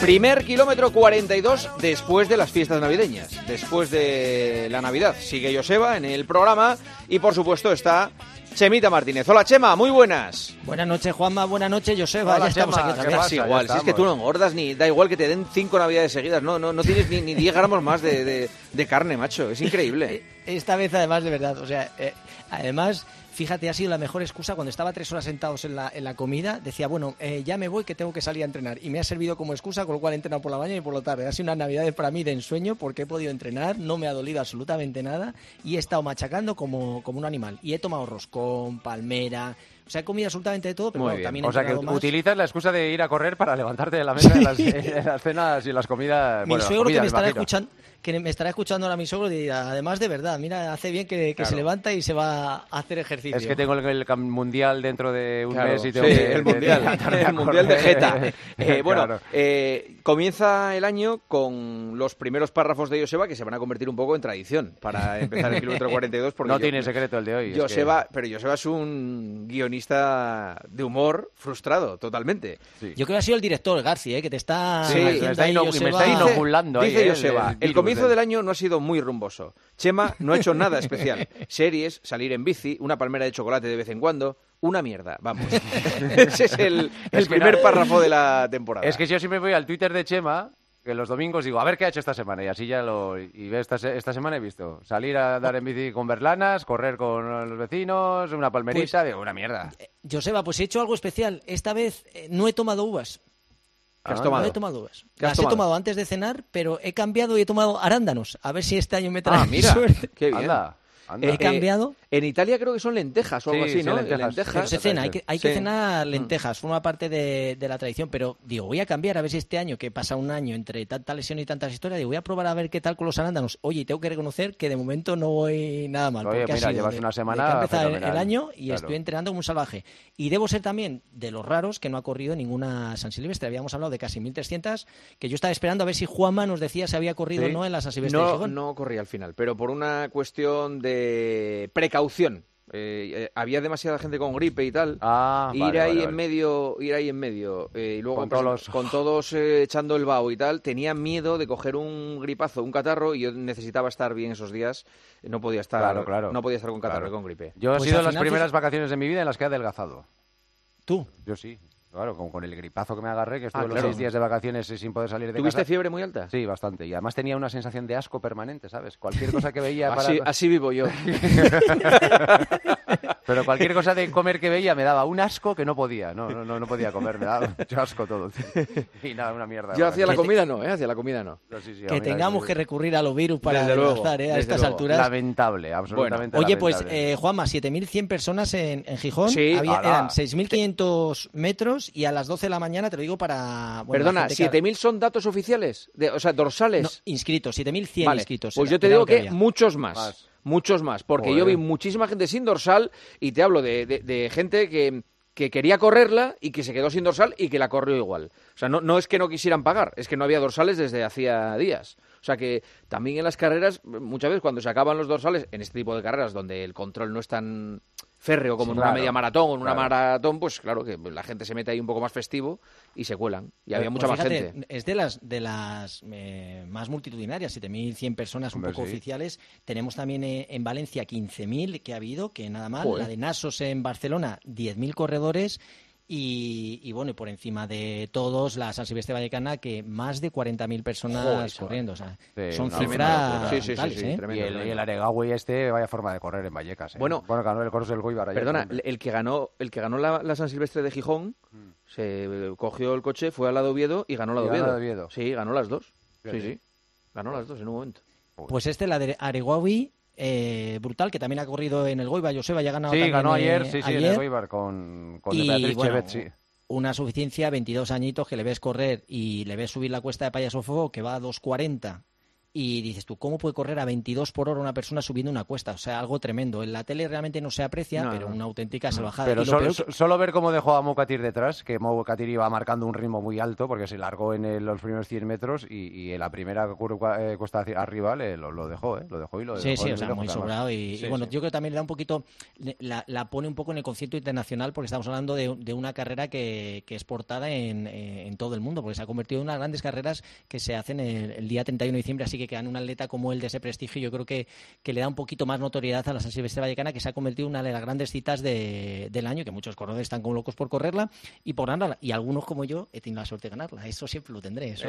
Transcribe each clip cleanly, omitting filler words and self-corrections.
Primer kilómetro 42 después de las fiestas navideñas, después de la Navidad. Sigue Joseba en el programa y, por supuesto, está Chemita Martínez. Hola, Chema, muy buenas. Buenas noches, Juanma, buenas noches, Joseba. Hola, ya Chema, estamos aquí otra vez. Pasa, igual, si es que tú no engordas, ni da igual que te den 5 navidades seguidas, no tienes ni 10 gramos más de carne, macho, es increíble. Esta vez, además, de verdad, o sea, además... Fíjate, ha sido la mejor excusa. Cuando estaba 3 horas sentados en la comida, decía, bueno, ya me voy que tengo que salir a entrenar. Y me ha servido como excusa, con lo cual he entrenado por la mañana y por la tarde. Ha sido unas navidades para mí de ensueño porque he podido entrenar, no me ha dolido absolutamente nada y he estado machacando como un animal. Y he tomado roscón, palmera... O sea, he comido absolutamente de todo, pero bueno, también he entrenado más. O sea, que utilizas la excusa de ir a correr para levantarte de la mesa en las cenas y las comidas. Mi suegro que me estará escuchando ahora, mi suegro, y dirá, además de verdad, mira, hace bien que se levanta y se va a hacer ejercicio. Es que tengo el mundial dentro de un mes y tengo el mundial. El mundial de Jeta. Comienza el año con los primeros párrafos de Joseba que se van a convertir un poco en tradición para empezar el kilómetro 42. Porque no tiene secreto el de hoy. Pero Joseba es un guionista de humor frustrado, totalmente. Sí. Yo creo que ha sido el director, García, que te está... Sí, me está inoculando. Dice Joseba, el comienzo del año no ha sido muy rumboso. Chema no ha hecho nada especial. Series, salir en bici, una palmera de chocolate de vez en cuando... Una mierda, vamos. Ese es el primer párrafo de la temporada. Es que yo siempre voy al Twitter de Chema... que los domingos digo, a ver qué ha hecho esta semana, y así ya esta semana he visto salir a dar en bici con berlanas, correr con los vecinos, una palmerita, pues, digo, una mierda. Joseba, pues he hecho algo especial, esta vez no he tomado uvas. No he tomado uvas. Las he tomado antes de cenar, pero he cambiado y he tomado arándanos, a ver si este año me trae suerte. Qué bien. Anda. He cambiado. En Italia creo que son lentejas o algo así, ¿no? Lentejas. Pero se cena, hay que cenar lentejas, forma parte de la tradición, pero digo, voy a cambiar a ver si este año, que pasa un año entre tanta lesión y tantas historias, digo, voy a probar a ver qué tal con los arándanos. Oye, tengo que reconocer que de momento no voy nada mal. Oye, porque mira, llevas una semana. He empezado el año y estoy entrenando como un salvaje. Y debo ser también de los raros que no ha corrido ninguna San Silvestre. Habíamos hablado de casi 1.300, que yo estaba esperando a ver si Juanma nos decía si había corrido o no en la San Silvestre de Gijón. No corrí al final, pero por una cuestión de precaución. Había demasiada gente con gripe y tal. Ir ahí en medio. Y luego con todos echando el vaho y tal. Tenía miedo de coger un gripazo, un catarro, y yo necesitaba estar bien esos días. No podía estar, con catarro y con gripe. Yo he sido las primeras vacaciones de mi vida en las que he adelgazado. ¿Tú? Yo sí. Claro, con el gripazo que me agarré, que estuve los 6 días de vacaciones sin poder salir de casa. ¿Tuviste fiebre muy alta? Sí, bastante. Y además tenía una sensación de asco permanente, ¿sabes? Cualquier cosa que veía... Así vivo yo. Pero cualquier cosa de comer que veía me daba un asco que no podía. No podía comer, me daba mucho asco todo. Y nada, una mierda. Yo hacía la comida no. Que tengamos que recurrir a los virus para adelgazar, a estas alturas. Lamentable, absolutamente lamentable. Oye, pues, Juanma, 7.100 personas en Gijón. Sí. Eran 6.500 metros y a las 12 de la mañana, te lo digo para... Bueno, perdona, 7.000 son datos oficiales, dorsales. No, inscritos, 7.100 inscritos. Pues yo te digo que muchos más. Muchos más, porque yo vi muchísima gente sin dorsal y te hablo de gente que quería correrla y que se quedó sin dorsal y que la corrió igual. O sea, no es que no quisieran pagar, es que no había dorsales desde hacía días. O sea que también en las carreras, muchas veces cuando se acaban los dorsales, en este tipo de carreras donde el control no es tan férreo como en una media maratón o en una maratón, pues claro que la gente se mete ahí un poco más festivo y se cuelan. Y había mucha más gente. Es de las más multitudinarias, 7.100 personas un poco oficiales. Tenemos también en Valencia 15.000 que ha habido, que nada mal. Joder. La de Nasos en Barcelona, 10.000 corredores. Y bueno, y por encima de todos, la San Silvestre Vallecana, que más de 40.000 personas corriendo. O sea, son cifras brutales, ¿eh? Y el Aregawi vaya forma de correr en Vallecas, ¿eh? Bueno, ganó el Corso del Goibar. Perdona, el que ganó la San Silvestre de Gijón, se cogió el coche, fue al lado Oviedo y ganó la de Oviedo. Sí, ganó las dos. Sí. Ganó las dos en un momento. Pues la de Aregawi... brutal, que también ha corrido en el Goibar. Joseba ya ha ganado también. Sí, ganó ayer. En el Goibar con Beatriz Chévez, una suficiencia, 22 añitos, que le ves correr y le ves subir la cuesta de Payaso Fuego, que va a 2.40 y dices tú, ¿cómo puede correr a 22 por hora una persona subiendo una cuesta? O sea, algo tremendo. En la tele realmente no se aprecia, no, pero una auténtica salvajada. Pero solo ver cómo dejó a Mokatir detrás, que Mokatir iba marcando un ritmo muy alto porque se largó en los primeros 100 metros y en la primera curva cuesta arriba lo dejó, ¿eh? Lo dejó y lo dejó. Sí, sí, o sea, muy sobrado. Y bueno, yo creo que también le da un poquito, la pone un poco en el concierto internacional porque estamos hablando de una carrera que es portada en todo el mundo, porque se ha convertido en unas grandes carreras que se hacen el día 31 de diciembre, así que a un atleta como él de ese prestigio yo creo que le da un poquito más notoriedad a la San Silvestre Vallecana, que se ha convertido en una de las grandes citas del año, que muchos corredores están como locos por correrla y por ganarla, y algunos como yo he tenido la suerte de ganarla, eso siempre lo tendré, eso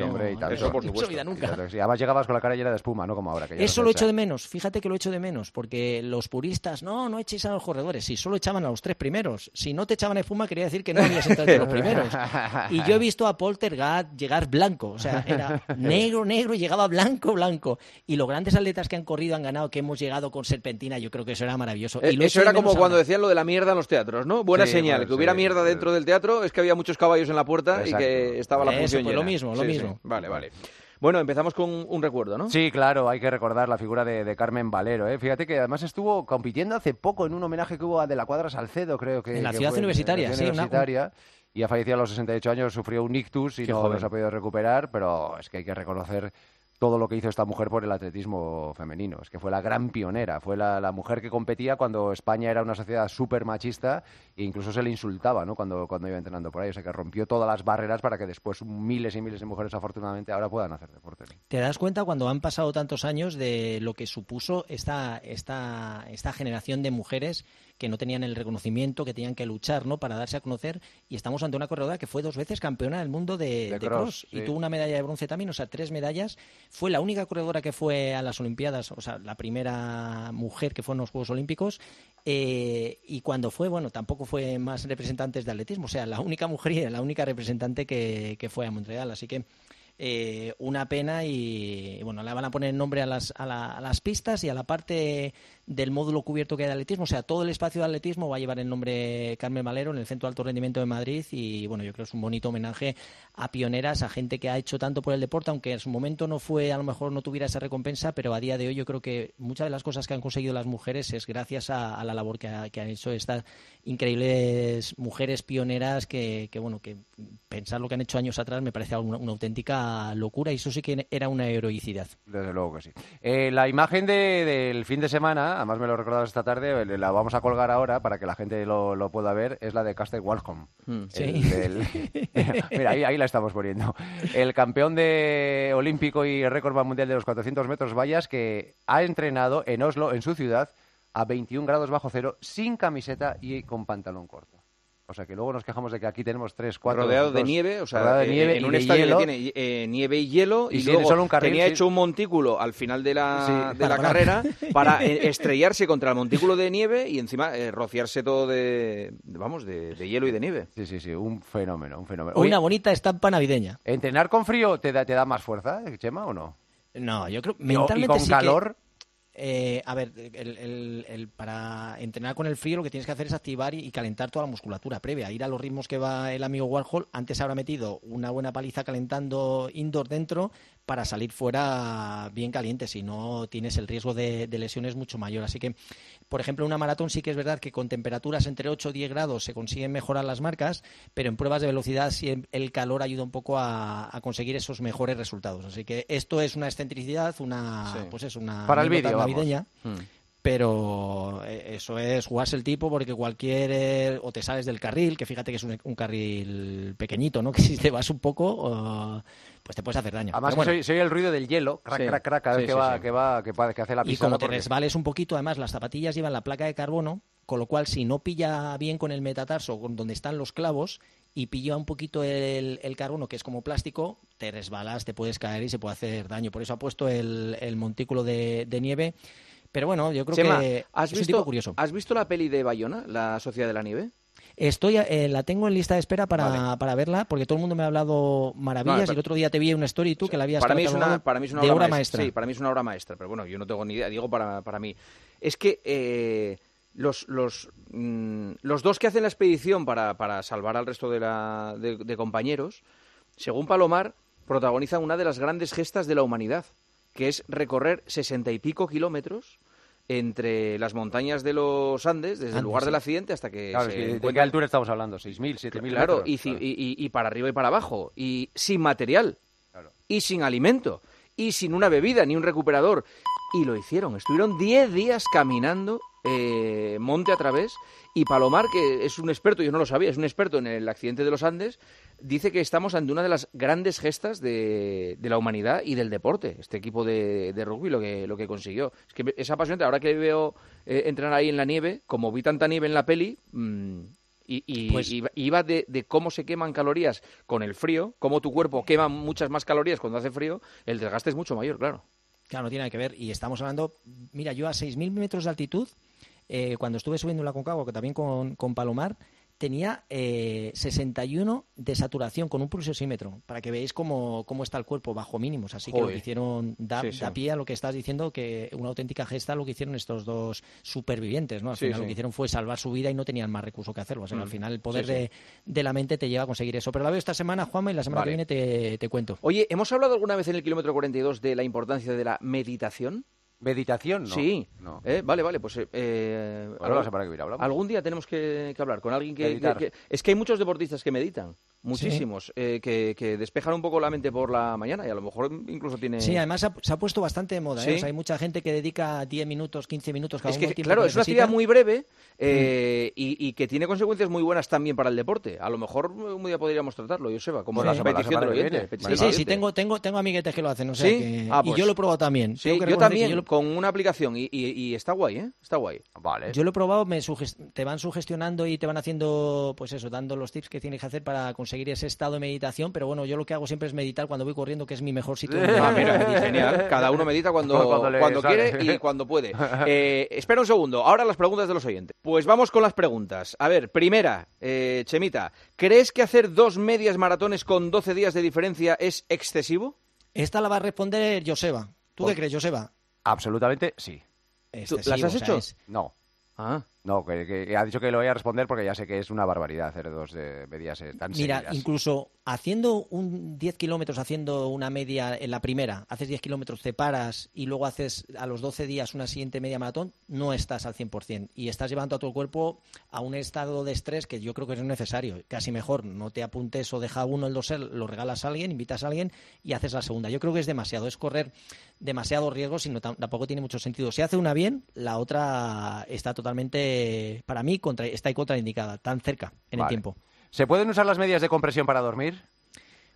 por supuesto, vida nunca. Y además llegabas con la cara llena de espuma, no como ahora que ya eso lo echo de menos, fíjate que lo echo de menos porque los puristas, no echéis a los corredores, si solo echaban a los tres primeros, si no te echaban espuma quería decir que no habías entrado entre los primeros, y yo he visto a Poltergat llegar blanco, o sea, era negro y llegaba blanco. Y los grandes atletas que han corrido, han ganado, que hemos llegado con serpentina, yo creo que eso era maravilloso. Y eso era como cuando decían lo de la mierda en los teatros, ¿no? Buena señal, que hubiera mierda dentro del teatro, es que había muchos caballos en la puerta. Exacto. Y que estaba la función llena. Lo mismo. Sí. Vale. Bueno, empezamos con un recuerdo, ¿no? Sí, claro, hay que recordar la figura de Carmen Valero, ¿eh? Fíjate que además estuvo compitiendo hace poco en un homenaje que hubo a De La Cuadra Salcedo, creo que... En la ciudad universitaria. Y ha fallecido a los 68 años, sufrió un ictus y no se ha podido recuperar, pero es que hay que reconocer todo lo que hizo esta mujer por el atletismo femenino. Es que fue la gran pionera, fue la mujer que competía cuando España era una sociedad súper machista e incluso se le insultaba, ¿no?, cuando iba entrenando por ahí. O sea, que rompió todas las barreras para que después miles y miles de mujeres, afortunadamente, ahora puedan hacer deporte. ¿Te das cuenta cuando han pasado tantos años de lo que supuso esta generación de mujeres que no tenían el reconocimiento, que tenían que luchar, ¿no?, para darse a conocer? Y estamos ante una corredora que fue 2 veces campeona del mundo de cross y tuvo una medalla de bronce también, o sea, 3 medallas. Fue la única corredora que fue a las Olimpiadas, o sea, la primera mujer que fue en los Juegos Olímpicos, y cuando fue, tampoco fue más representantes de atletismo, o sea, la única mujer y la única representante que fue a Montreal, así que una pena. Y bueno, le van a poner nombre a las pistas y a la parte del módulo cubierto que hay de atletismo, o sea, todo el espacio de atletismo va a llevar el nombre Carmen Valero en el Centro de Alto Rendimiento de Madrid. Y bueno, yo creo que es un bonito homenaje a pioneras, a gente que ha hecho tanto por el deporte, aunque en su momento no fue, a lo mejor no tuviera esa recompensa, pero a día de hoy yo creo que muchas de las cosas que han conseguido las mujeres es gracias a la labor que han hecho estas increíbles mujeres pioneras que pensar lo que han hecho años atrás me parece una auténtica locura, y eso sí que era una heroicidad. Desde luego que sí. La imagen del fin de semana, además me lo recordabas esta tarde, la vamos a colgar ahora para que la gente lo pueda ver, es la de Karsten Warholm. Mira, ahí la estamos poniendo. El campeón olímpico y récord mundial de los 400 metros vallas, que ha entrenado en Oslo, en su ciudad, a 21 grados bajo cero, sin camiseta y con pantalón corto. O sea, que luego nos quejamos de que aquí tenemos 3, 4... Rodeado de nieve, o sea, en un estadio que tiene nieve y hielo, y luego solo un carril, tenía hecho un montículo al final de la carrera para estrellarse contra el montículo de nieve y encima rociarse todo de hielo y de nieve. Sí, un fenómeno. Una bonita estampa navideña. ¿Entrenar con frío te da más fuerza, Chema, o no? No, yo creo... mentalmente y con calor... para entrenar con el frío lo que tienes que hacer es activar y calentar toda la musculatura previa, ir a los ritmos que va el amigo Warhol. Antes habrá metido una buena paliza calentando indoor dentro para salir fuera bien caliente, si no tienes el riesgo de lesiones mucho mayor. Así que, por ejemplo, una maratón sí que es verdad que con temperaturas entre 8 o 10 grados se consiguen mejorar las marcas, pero en pruebas de velocidad sí el calor ayuda un poco a conseguir esos mejores resultados. Así que esto es una excentricidad, una para el vídeo navideña. Pero eso es jugarse el tipo, porque o te sales del carril, que fíjate que es un carril pequeñito, ¿no?, que si te vas un poco, pues te puedes hacer daño. Además, se oye el ruido del hielo, crac, cada vez que hace la pisada. Y como te resbales un poquito, además las zapatillas llevan la placa de carbono, con lo cual si no pilla bien con el metatarso, con donde están los clavos, y pilla un poquito el carbono, que es como plástico, te resbalas, te puedes caer y se puede hacer daño. Por eso ha puesto el montículo de nieve. Pero bueno, yo creo, Chema, que es un tipo curioso. ¿Has visto la peli de Bayona, La Sociedad de la Nieve? La tengo en lista de espera para verla, porque todo el mundo me ha hablado maravillas. Y el otro día te vi una story tú que la habías para mí es una obra maestra. Sí, para mí es una obra maestra, pero bueno, yo no tengo ni idea. Digo, para mí. Es que... los 2 que hacen la expedición para salvar al resto de compañeros, según Palomar, protagonizan una de las grandes gestas de la humanidad, que es recorrer 60 y pico kilómetros entre las montañas de los Andes, desde el lugar del accidente hasta que... Claro, se ¿de qué altura estamos hablando? 6.000, 7.000 metros. Claro, y para arriba y para abajo, y sin material, claro, y sin alimento, y sin una bebida, ni un recuperador. Y lo hicieron, estuvieron 10 días caminando monte a través, y Palomar, que es un experto, yo no lo sabía, es un experto en el accidente de los Andes, dice que estamos ante una de las grandes gestas de la humanidad y del deporte, este equipo de rugby, lo que consiguió. Es que es apasionante, ahora que veo entrar ahí en la nieve, como vi tanta nieve en la peli, pues... iba de cómo se queman calorías con el frío, cómo tu cuerpo quema muchas más calorías cuando hace frío, el desgaste es mucho mayor, claro. Claro, no tiene nada que ver, y estamos hablando, mira, yo a 6.000 metros de altitud, cuando estuve subiendo la Concagua, que también con Palomar, tenía 61 de saturación con un pulsioxímetro, para que veáis cómo está el cuerpo bajo mínimos, así que lo que hicieron da pie a lo que estás diciendo, que una auténtica gesta lo que hicieron estos dos supervivientes, ¿no? Al final lo que hicieron fue salvar su vida y no tenían más recurso que hacerlo, o sea, al final el poder de la mente te lleva a conseguir eso, pero la veo esta semana, Juanma, y la semana que viene te cuento. Oye, ¿hemos hablado alguna vez en el kilómetro 42 de la importancia de la meditación? ¿Meditación? No. Sí. No. Vale, pues... la semana que viene hablamos. Algún día tenemos que hablar con alguien que... Es que hay muchos deportistas que meditan, muchísimos, que despejan un poco la mente por la mañana y a lo mejor incluso tiene... Sí, además se ha puesto bastante de moda, ¿eh? O sea, hay mucha gente que dedica 10 minutos, 15 minutos cada uno. Es que, claro, es una actividad muy breve y que tiene consecuencias muy buenas también para el deporte. A lo mejor un día podríamos tratarlo, Joseba, como la petición del oyente. Sí, tengo amiguetes que lo hacen, o sea que... Y yo lo he probado también. Sí, yo también... Con una aplicación y está guay, ¿eh? Está guay. Vale. Yo lo he probado, te van sugestionando y te van haciendo, pues eso, dando los tips que tienes que hacer para conseguir ese estado de meditación, pero bueno, yo lo que hago siempre es meditar cuando voy corriendo, que es mi mejor sitio. Mira, genial. Cada uno medita cuando quiere y cuando puede. Espera un segundo, ahora las preguntas de los oyentes. Pues vamos con las preguntas. A ver, primera, Chemita, ¿crees que hacer 2 medias maratones con 12 días de diferencia es excesivo? Esta la va a responder Joseba. ¿Tú qué crees, Joseba? Absolutamente sí. ¿Las has hecho? No. Ah. No, que ha dicho que lo voy a responder porque ya sé que es una barbaridad hacer 2 medias tan seguidas. Mira, incluso haciendo 10 kilómetros, haciendo una media en la primera, haces 10 kilómetros, te paras y luego haces a los 12 días una siguiente media maratón, no estás al 100% y estás llevando a tu cuerpo a un estado de estrés que yo creo que es necesario. Casi mejor no te apuntes o deja uno el dorsal, lo regalas a alguien, invitas a alguien y haces la segunda. Yo creo que es demasiado, es correr demasiado riesgo, sino tampoco tiene mucho sentido. Si hace una bien, la otra está totalmente... para mí está contraindicada, tan cerca en el tiempo. ¿Se pueden usar las medias de compresión para dormir?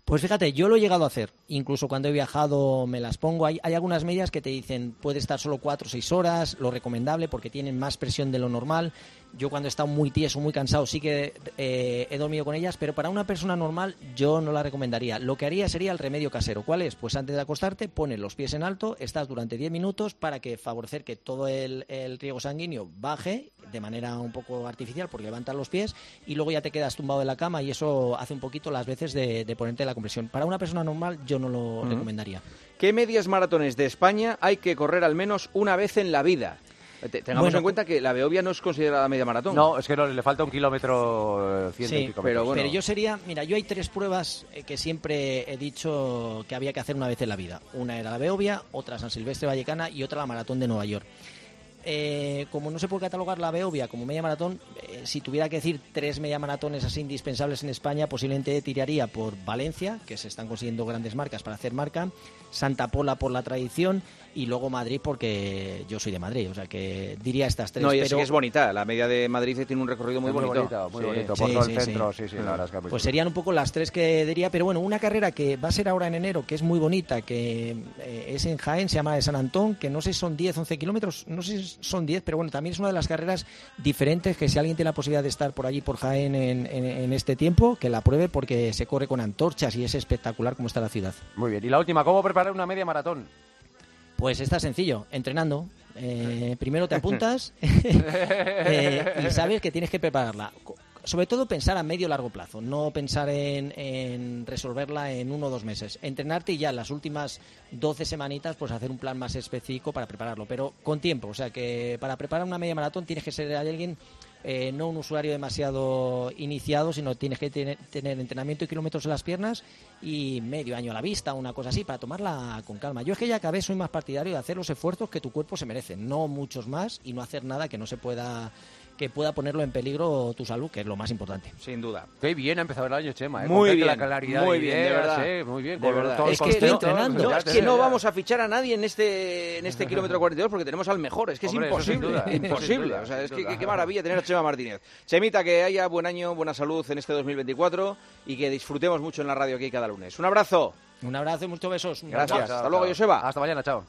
Pues fíjate, yo lo he llegado a hacer. Incluso cuando he viajado me las pongo. Hay algunas medias que te dicen puede estar solo 4 o 6 horas, lo recomendable, porque tienen más presión de lo normal. Yo cuando he estado muy tieso, muy cansado, sí que he dormido con ellas, pero para una persona normal yo no la recomendaría. Lo que haría sería el remedio casero. ¿Cuál es? Pues antes de acostarte pones los pies en alto, estás durante 10 minutos para favorecer que todo el riego sanguíneo baje de manera un poco artificial, porque levantas los pies y luego ya te quedas tumbado en la cama y eso hace un poquito las veces de ponerte la compresión. Para una persona normal yo no lo recomendaría. ¿Qué medias maratones de España hay que correr al menos una vez en la vida? Tengamos en cuenta que la Behobia no es considerada media maratón. No, es que no, le falta 1 kilómetro, 100 y pico metros. Pero yo sería... Mira, yo hay 3 pruebas que siempre he dicho que había que hacer una vez en la vida. Una era la Behobia, otra San Silvestre Vallecana y otra la Maratón de Nueva York. Como no se puede catalogar la Behobia como media maratón, si tuviera que decir 3 media maratones así indispensables en España, posiblemente tiraría por Valencia, que se están consiguiendo grandes marcas para hacer marca, Santa Pola por la tradición y luego Madrid, porque yo soy de Madrid, o sea que diría estas 3. No, y es que es bonita, la media de Madrid tiene un recorrido muy bonito. Muy bonito, por todo el centro, sí, la verdad es que pues serían un poco las 3 que diría, pero bueno, una carrera que va a ser ahora en enero, que es muy bonita, que es en Jaén, se llama de San Antón, que no sé si son 10, 11 kilómetros, no sé si son 10, pero bueno, también es una de las carreras diferentes que si alguien tiene la posibilidad de estar por allí por Jaén en este tiempo, que la pruebe porque se corre con antorchas y es espectacular cómo está la ciudad. Muy bien, y la última, ¿cómo preparar una media maratón? Pues está sencillo, entrenando. Primero te apuntas y sabes que tienes que prepararla. Sobre todo pensar a medio largo plazo, no pensar en resolverla en 1 o 2 meses. Entrenarte y ya las últimas 12 semanitas pues hacer un plan más específico para prepararlo, pero con tiempo. O sea que para preparar una media maratón tienes que ser alguien no un usuario demasiado iniciado, sino tienes que tener entrenamiento y kilómetros en las piernas y medio año a la vista, una cosa así, para tomarla con calma. Yo es que ya cada vez soy más partidario de hacer los esfuerzos que tu cuerpo se merece, no muchos más, y no hacer nada que no se pueda... que pueda ponerlo en peligro tu salud, que es lo más importante. Sin duda. Qué bien ha empezado el año, Chema. Muy bien, la claridad, muy bien, de verdad. Muy bien, de verdad. Es que entrenando. No, es que no vamos a fichar a nadie en este kilómetro 42 porque tenemos al mejor. Es que hombre, es imposible. Duda, imposible. O sea, es que qué maravilla tener a Chema Martínez. Chemita, que haya buen año, buena salud en este 2024 y que disfrutemos mucho en la radio aquí cada lunes. Un abrazo. Un abrazo y muchos besos. Gracias. Hasta luego, Joseba. Hasta mañana, chao.